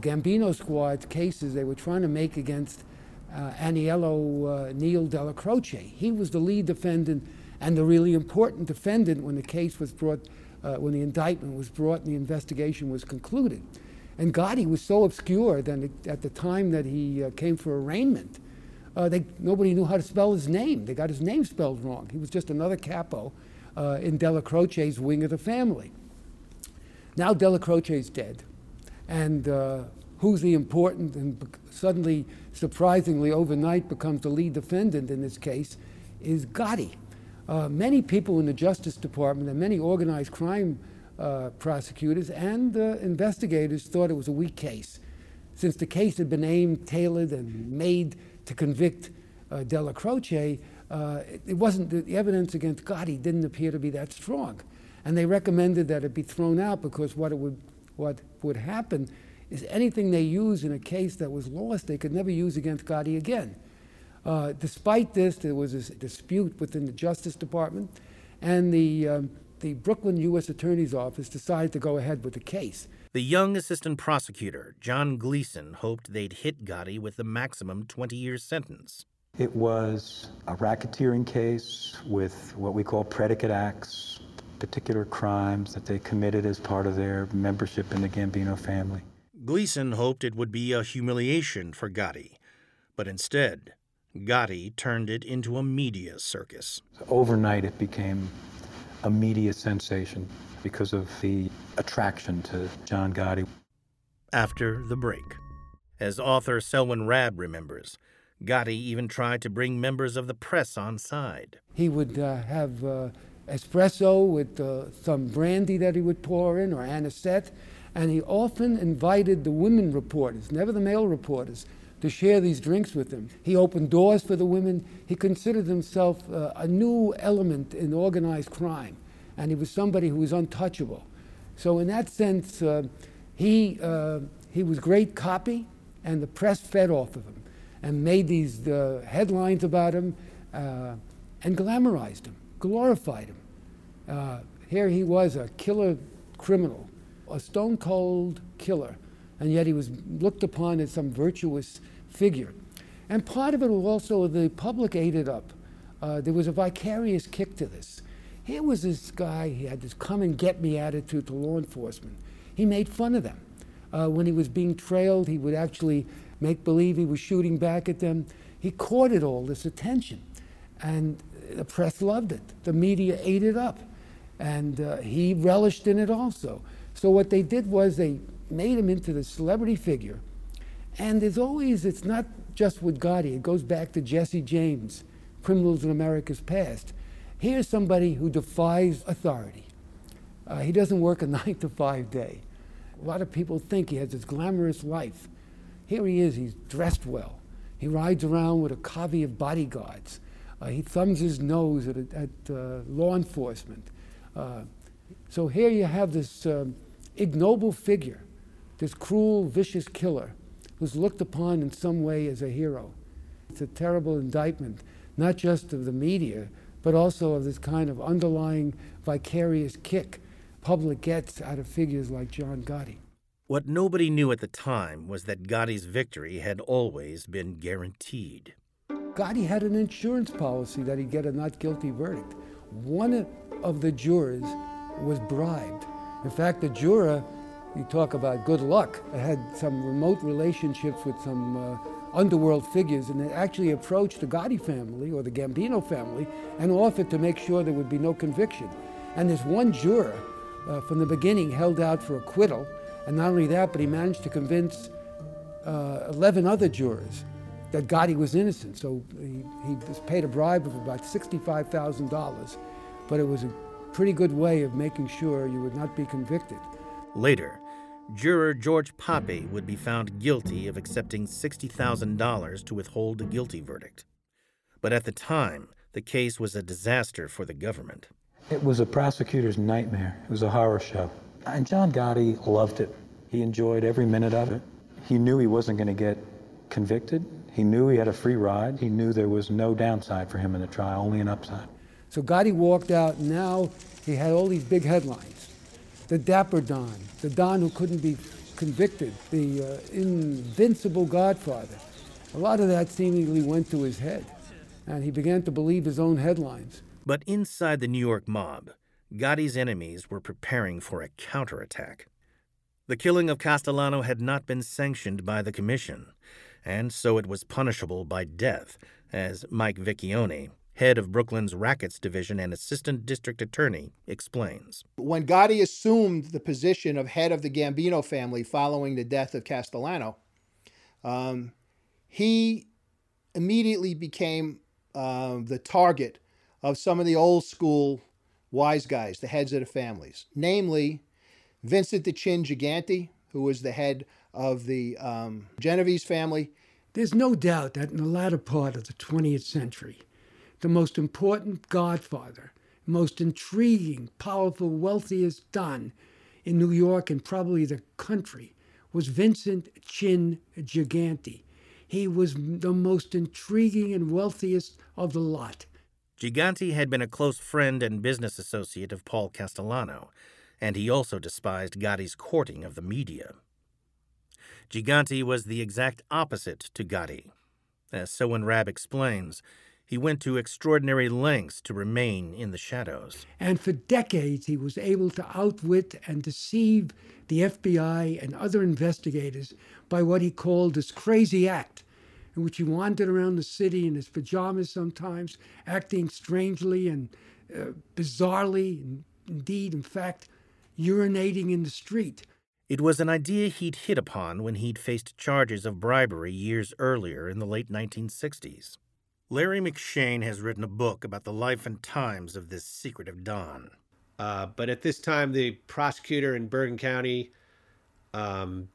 Gambino squad's cases they were trying to make against Aniello Dellacroce. He was the lead defendant and the really important defendant when the case was brought, when the indictment was brought and the investigation was concluded. And Gotti was so obscure that at the time that he came for arraignment, nobody knew how to spell his name. They got his name spelled wrong. He was just another capo in Dellacroce's wing of the family. Now Dellacroce's dead. And who's the important and suddenly, surprisingly, overnight becomes the lead defendant in this case is Gotti. Many people in the Justice Department and many organized crime prosecutors and investigators thought it was a weak case. Since the case had been aimed, tailored, and made to convict Dellacroce, it wasn't, the evidence against Gotti didn't appear to be that strong. And they recommended that it be thrown out because what would happen is anything they used in a case that was lost, they could never use against Gotti again. Despite this, there was a dispute within the Justice Department, and the Brooklyn U.S. Attorney's Office decided to go ahead with the case. The young assistant prosecutor, John Gleeson, hoped they'd hit Gotti with the maximum 20-year sentence. It was a racketeering case with what we call predicate acts, particular crimes that they committed as part of their membership in the Gambino family. Gleeson hoped it would be a humiliation for Gotti, but instead, Gotti turned it into a media circus. Overnight, it became a media sensation because of the attraction to John Gotti. After the break, as author Selwyn Raab remembers, Gotti even tried to bring members of the press on side. He would have espresso with some brandy that he would pour in, or anisette, and he often invited the women reporters, never the male reporters, to share these drinks with him. He opened doors for the women. He considered himself a new element in organized crime, and he was somebody who was untouchable. So in that sense, he was great copy, and the press fed off of him and made these headlines about him and glamorized him, glorified him. Here he was, a killer criminal, a stone-cold killer, and yet he was looked upon as some virtuous figure. And part of it also, the public ate it up. There was a vicarious kick to this. Here was this guy, he had this come-and-get-me attitude to law enforcement. He made fun of them. When he was being trailed, he would actually make believe he was shooting back at them. He courted all this attention, and the press loved it. The media ate it up, and he relished in it also. So what they did was they made him into the celebrity figure. And there's always, it's not just with Gotti, it goes back to Jesse James, Criminals in America's Past. Here's somebody who defies authority. He doesn't work a 9-to-5 day. A lot of people think he has this glamorous life. Here he is, he's dressed well. He rides around with a covey of bodyguards. He thumbs his nose at law enforcement. So here you have this ignoble figure, this cruel, vicious killer who's looked upon in some way as a hero. It's a terrible indictment not just of the media, but also of this kind of underlying vicarious kick public gets out of figures like John Gotti. What nobody knew at the time was that Gotti's victory had always been guaranteed. Gotti had an insurance policy that he'd get a not guilty verdict. One of the jurors was bribed. In fact, the juror, you talk about good luck, had some remote relationships with some underworld figures, and they actually approached the Gotti family or the Gambino family and offered to make sure there would be no conviction. And this one juror from the beginning held out for acquittal, and not only that, but he managed to convince 11 other jurors that Gotti was innocent. So he was paid a bribe of about $65,000, but it was a pretty good way of making sure you would not be convicted. Later, juror George Poppe would be found guilty of accepting $60,000 to withhold a guilty verdict. But at the time, the case was a disaster for the government. It was a prosecutor's nightmare. It was a horror show. And John Gotti loved it. He enjoyed every minute of it. He knew he wasn't going to get convicted. He knew he had a free ride. He knew there was no downside for him in the trial, only an upside. So Gotti walked out. Now he had all these big headlines. The Dapper Don, the Don who couldn't be convicted, the invincible Godfather. A lot of that seemingly went to his head, and he began to believe his own headlines. But inside the New York mob, Gotti's enemies were preparing for a counterattack. The killing of Castellano had not been sanctioned by the Commission, and so it was punishable by death, as Mike Vecchione, head of Brooklyn's Rackets Division and assistant district attorney, explains. When Gotti assumed the position of head of the Gambino family following the death of Castellano, he immediately became the target of some of the old school wise guys, the heads of the families, namely Vincent the Chin Gigante, who was the head of the Genovese family. There's no doubt that in the latter part of the 20th century, the most important godfather, most intriguing, powerful, wealthiest Don in New York and probably the country was Vincent Chin Gigante. He was the most intriguing and wealthiest of the lot. Gigante had been a close friend and business associate of Paul Castellano, and he also despised Gotti's courting of the media. Gigante was the exact opposite to Gotti. As Selwyn Raab explains, he went to extraordinary lengths to remain in the shadows. And for decades, he was able to outwit and deceive the FBI and other investigators by what he called this crazy act, in which he wandered around the city in his pajamas sometimes, acting strangely and bizarrely, and indeed, in fact, urinating in the street. It was an idea he'd hit upon when he'd faced charges of bribery years earlier in the late 1960s. Larry McShane has written a book about the life and times of this secretive Don. But at this time, the prosecutor in Bergen County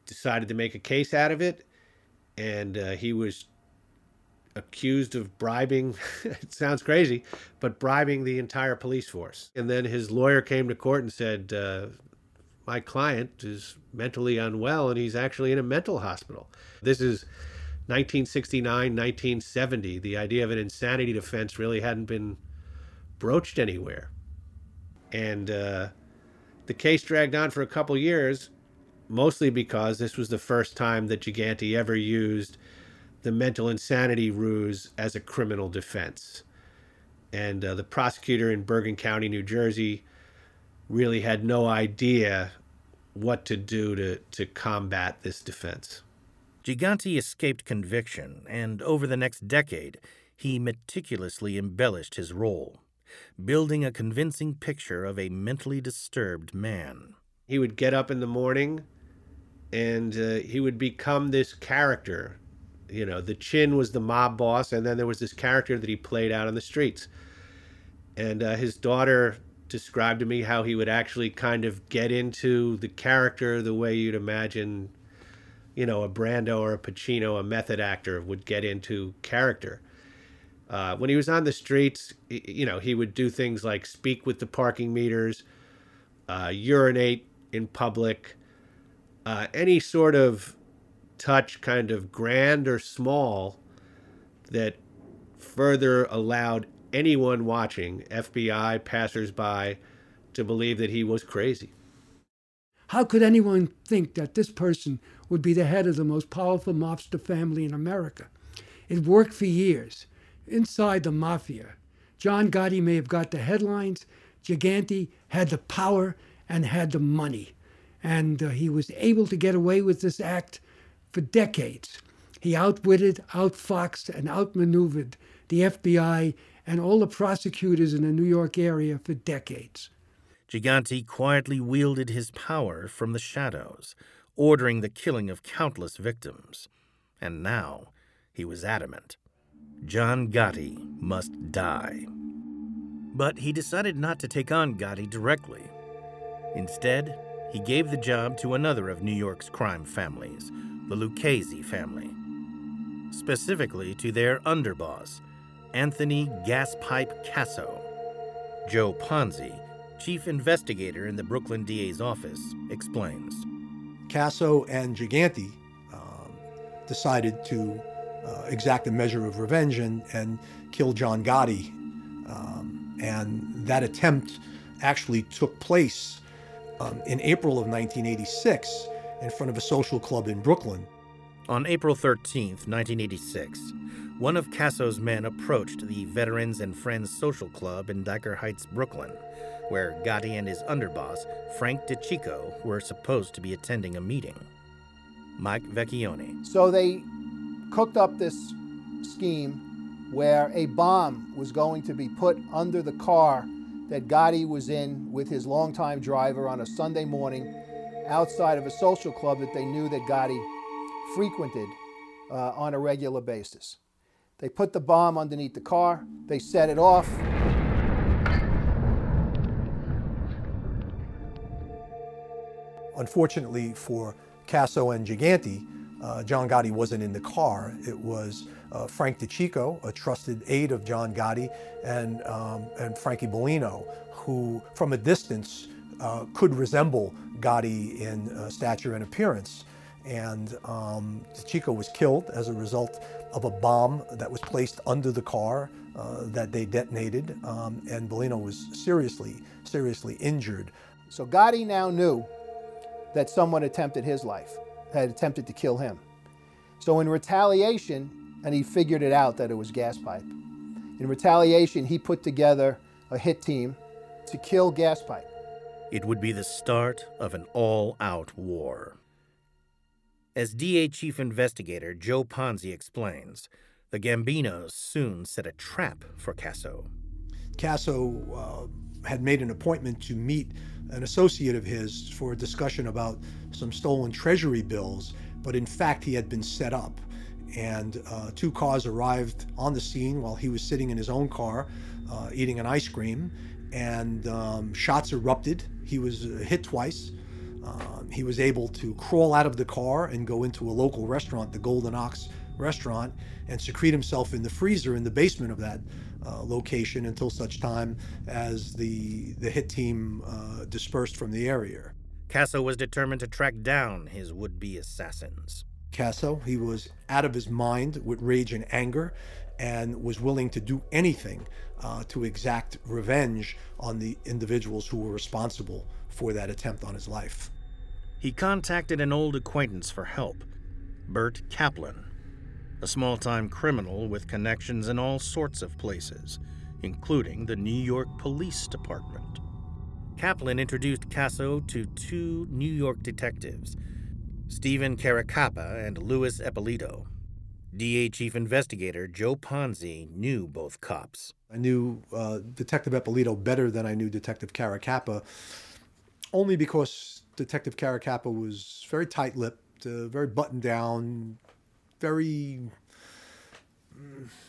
decided to make a case out of it, and he was accused of bribing, it sounds crazy, but bribing the entire police force. And then his lawyer came to court and said, my client is mentally unwell, and he's actually in a mental hospital. This is 1969, 1970, the idea of an insanity defense really hadn't been broached anywhere. And the case dragged on for a couple years, mostly because this was the first time that Gigante ever used the mental insanity ruse as a criminal defense. And the prosecutor in Bergen County, New Jersey, really had no idea what to do to combat this defense. Gigante escaped conviction, and over the next decade, he meticulously embellished his role, building a convincing picture of a mentally disturbed man. He would get up in the morning, and he would become this character. You know, the Chin was the mob boss, and then there was this character that he played out on the streets. And his daughter described to me how he would actually kind of get into the character the way you'd imagine, you know, a Brando or a Pacino, a method actor, would get into character. When he was on the streets, you know, he would do things like speak with the parking meters, urinate in public, any sort of touch, kind of grand or small, that further allowed anyone watching, FBI, passersby, to believe that he was crazy. How could anyone think that this person would be the head of the most powerful mobster family in America? It worked for years. Inside the mafia, John Gotti may have got the headlines. Gigante had the power and had the money. And he was able to get away with this act for decades. He outwitted, outfoxed, and outmaneuvered the FBI and all the prosecutors in the New York area for decades. Gigante quietly wielded his power from the shadows, ordering the killing of countless victims. And now he was adamant. John Gotti must die. But he decided not to take on Gotti directly. Instead, he gave the job to another of New York's crime families, the Lucchese family. Specifically to their underboss, Anthony Gaspipe Casso. Joe Ponzi, chief investigator in the Brooklyn DA's office, explains. Casso and Gigante decided to exact a measure of revenge and kill John Gotti. And that attempt actually took place in April of 1986 in front of a social club in Brooklyn. On April 13th, 1986, one of Casso's men approached the Veterans and Friends Social Club in Diker Heights, Brooklyn, where Gotti and his underboss, Frank DeCicco, were supposed to be attending a meeting. Mike Vecchione. So they cooked up this scheme where a bomb was going to be put under the car that Gotti was in with his longtime driver on a Sunday morning outside of a social club that they knew that Gotti frequented on a regular basis. They put the bomb underneath the car, they set it off. Unfortunately for Casso and Gigante, John Gotti wasn't in the car. It was Frank DeCicco, a trusted aide of John Gotti, and Frankie Bolino, who from a distance could resemble Gotti in stature and appearance. And DeCicco was killed as a result of a bomb that was placed under the car that they detonated, and Bolino was seriously injured. So Gotti now knew that someone attempted his life, had attempted to kill him. So in retaliation, and he figured it out that it was Gaspipe. In retaliation, he put together a hit team to kill Gaspipe. It would be the start of an all-out war. As DA Chief Investigator Joe Ponzi explains, the Gambinos soon set a trap for Casso. Casso had made an appointment to meet an associate of his for a discussion about some stolen treasury bills, but in fact he had been set up. And two cars arrived on the scene while he was sitting in his own car eating an ice cream, and shots erupted. He was hit twice. He was able to crawl out of the car and go into a local restaurant, the Golden Ox restaurant, and secrete himself in the freezer in the basement of that location until such time as the hit team dispersed from the area. Casso was determined to track down his would-be assassins. Casso, he was out of his mind with rage and anger and was willing to do anything to exact revenge on the individuals who were responsible for that attempt on his life. He contacted an old acquaintance for help, Burt Kaplan, a small-time criminal with connections in all sorts of places, including the New York Police Department. Kaplan introduced Casso to two New York detectives, Stephen Caracappa and Louis Eppolito. DA Chief Investigator Joe Ponzi knew both cops. I knew Detective Eppolito better than I knew Detective Caracappa, only because Detective Caracappa was very tight-lipped, very buttoned-down, very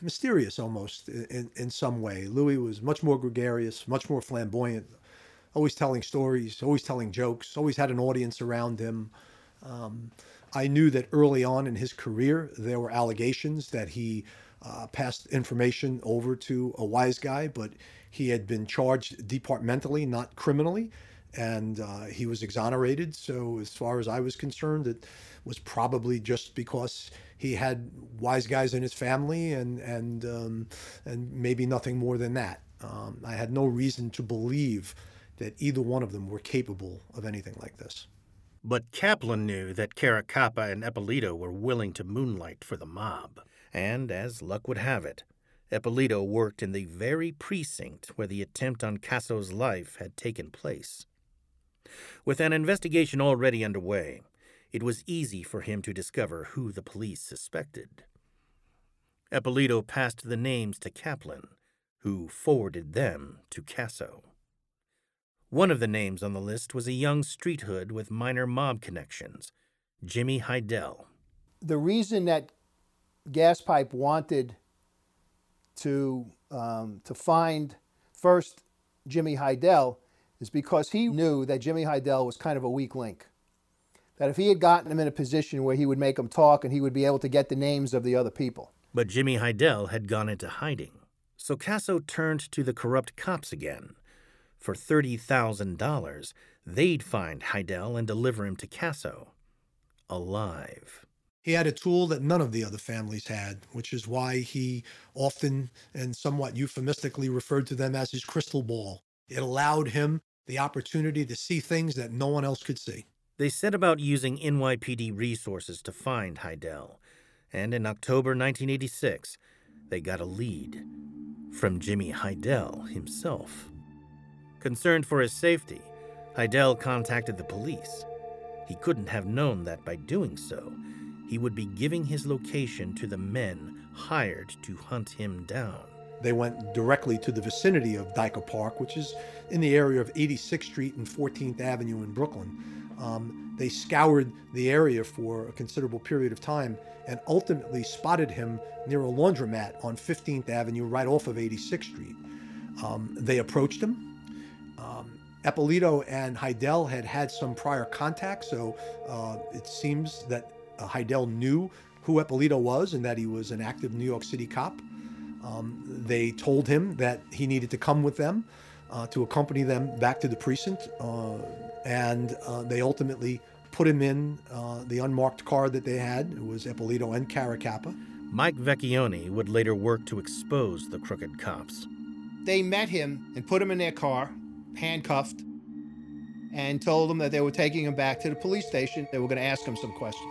mysterious almost in some way. Louis was much more gregarious, much more flamboyant, always telling stories, always telling jokes, always had an audience around him. I knew that early on in his career, there were allegations that he passed information over to a wise guy, but he had been charged departmentally, not criminally. and he was exonerated. So as far as I was concerned, it was probably just because he had wise guys in his family and maybe nothing more than that. I had no reason to believe that either one of them were capable of anything like this. But Kaplan knew that Caracappa and Eppolito were willing to moonlight for the mob. And as luck would have it, Eppolito worked in the very precinct where the attempt on Casso's life had taken place. With an investigation already underway, it was easy for him to discover who the police suspected. Eppolito passed the names to Kaplan, who forwarded them to Casso. One of the names on the list was a young street hood with minor mob connections, Jimmy Hydell. The reason that Gaspipe wanted to find first Jimmy Hydell is because he knew that Jimmy Hydell was kind of a weak link. That if he had gotten him in a position where he would make him talk and he would be able to get the names of the other people. But Jimmy Hydell had gone into hiding, so Casso turned to the corrupt cops again. For $30,000, they'd find Hydell and deliver him to Casso, alive. He had a tool that none of the other families had, which is why he often and somewhat euphemistically referred to them as his crystal ball. It allowed him the opportunity to see things that no one else could see. They set about using NYPD resources to find Hydell, and in October 1986, they got a lead from Jimmy Hydell himself. Concerned for his safety, Hydell contacted the police. He couldn't have known that by doing so, he would be giving his location to the men hired to hunt him down. They went directly to the vicinity of Dyker Park, which is in the area of 86th Street and 14th Avenue in Brooklyn. They scoured the area for a considerable period of time and ultimately spotted him near a laundromat on 15th Avenue right off of 86th Street. They approached him. Eppolito and Hydell had some prior contact, so it seems that Hydell knew who Eppolito was and that he was an active New York City cop. They told him that he needed to come with them to accompany them back to the precinct, and they ultimately put him in the unmarked car that they had. It was Eppolito and Caracappa. Mike Vecchione would later work to expose the crooked cops. They met him and put him in their car, handcuffed, and told him that they were taking him back to the police station. They were going to ask him some questions.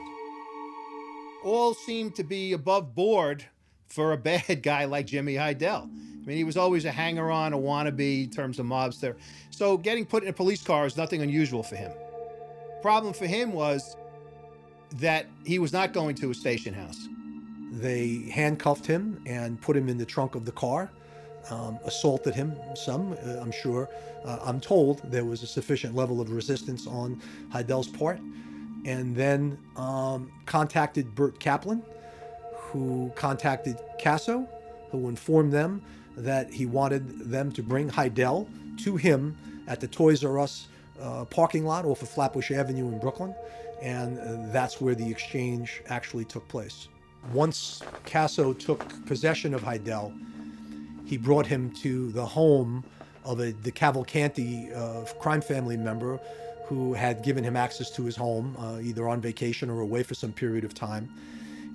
All seemed to be above board for a bad guy like Jimmy Hydell. I mean, he was always a hanger-on, a wannabe in terms of mobster. So getting put in a police car is nothing unusual for him. Problem for him was that he was not going to a station house. They handcuffed him and put him in the trunk of the car. Assaulted him some, I'm sure. I'm told there was a sufficient level of resistance on Hydell's part, and then contacted Burt Kaplan, who contacted Casso, who informed them that he wanted them to bring Hydell to him at the Toys R Us parking lot off of Flatbush Avenue in Brooklyn, and that's where the exchange actually took place. Once Casso took possession of Hydell, he brought him to the home of the Cavalcanti crime family member who had given him access to his home, either on vacation or away for some period of time.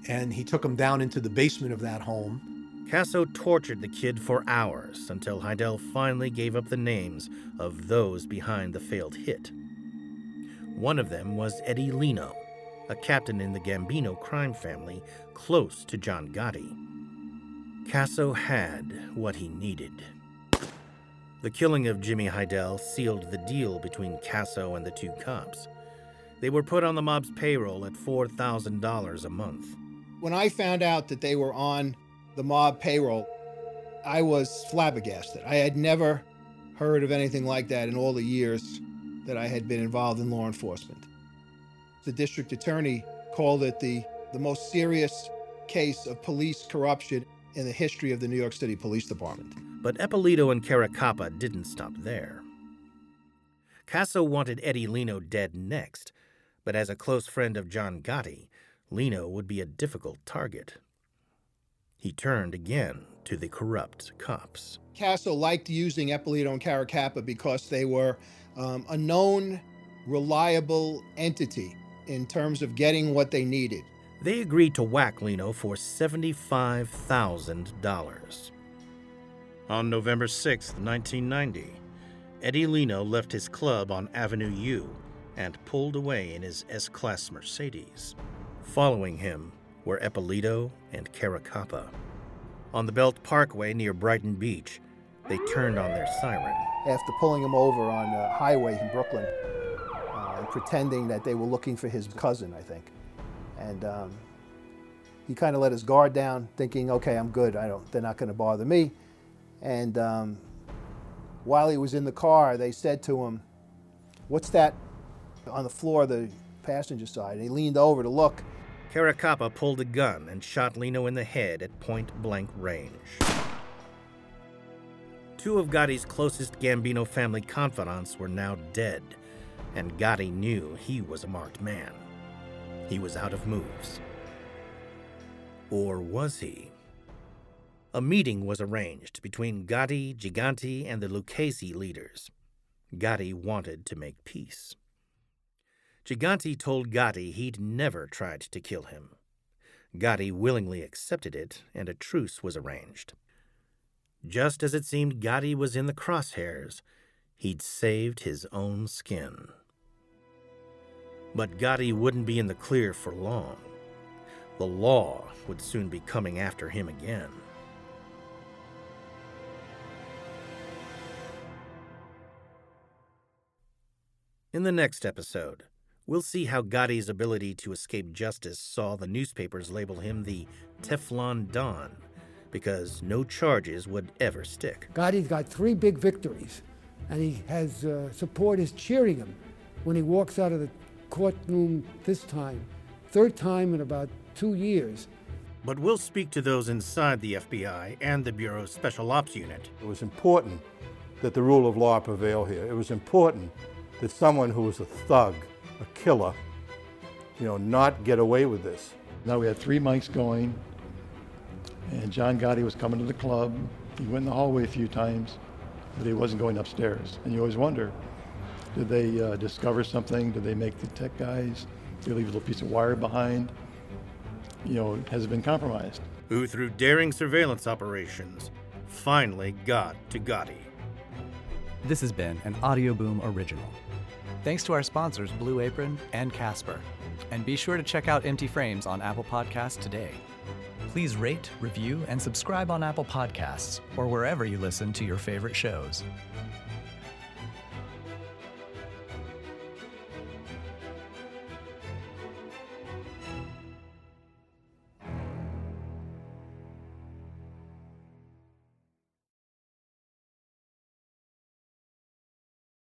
And he took him down into the basement of that home. Casso tortured the kid for hours until Hydell finally gave up the names of those behind the failed hit. One of them was Eddie Lino, a captain in the Gambino crime family close to John Gotti. Casso had what he needed. The killing of Jimmy Hydell sealed the deal between Casso and the two cops. They were put on the mob's payroll at $4,000 a month. When I found out that they were on the mob payroll, I was flabbergasted. I had never heard of anything like that in all the years that I had been involved in law enforcement. The district attorney called it the most serious case of police corruption in the history of the New York City Police Department. But Eppolito and Caracappa didn't stop there. Casso wanted Eddie Lino dead next, but as a close friend of John Gotti, Lino would be a difficult target. He turned again to the corrupt cops. Casso liked using Eppolito and Caracappa because they were a known, reliable entity in terms of getting what they needed. They agreed to whack Lino for $75,000. On November 6, 1990, Eddie Lino left his club on Avenue U and pulled away in his S-Class Mercedes. Following him were Eppolito and Caracappa. On the Belt Parkway near Brighton Beach, they turned on their siren. After pulling him over on a highway in Brooklyn, and pretending that they were looking for his cousin, I think. And he kind of let his guard down, thinking, okay, I'm good. They're not going to bother me. And while he was in the car, they said to him, what's that on the floor of the passenger side? And he leaned over to look. Caracappa pulled a gun and shot Lino in the head at point-blank range. Two of Gotti's closest Gambino family confidants were now dead, and Gotti knew he was a marked man. He was out of moves. Or was he? A meeting was arranged between Gotti, Gigante, and the Lucchese leaders. Gotti wanted to make peace. Gigante told Gotti he'd never tried to kill him. Gotti willingly accepted it, and a truce was arranged. Just as it seemed Gotti was in the crosshairs, he'd saved his own skin. But Gotti wouldn't be in the clear for long. The law would soon be coming after him again. In the next episode, we'll see how Gotti's ability to escape justice saw the newspapers label him the Teflon Don, because no charges would ever stick. Gotti's got three big victories, and he has supporters cheering him when he walks out of the courtroom this time, third time in about 2 years. But we'll speak to those inside the FBI and the Bureau's Special Ops Unit. It was important that the rule of law prevail here. It was important that someone who was a thug, a killer, not get away with this. Now we had three mics going, and John Gotti was coming to the club. He went in the hallway a few times, but he wasn't going upstairs. And you always wonder, did they discover something? Did they make the tech guys? Did they leave a little piece of wire behind? Has it been compromised? Who, through daring surveillance operations, finally got to Gotti. This has been an Audioboom original. Thanks to our sponsors, Blue Apron and Casper. And be sure to check out Empty Frames on Apple Podcasts today. Please rate, review, and subscribe on Apple Podcasts or wherever you listen to your favorite shows.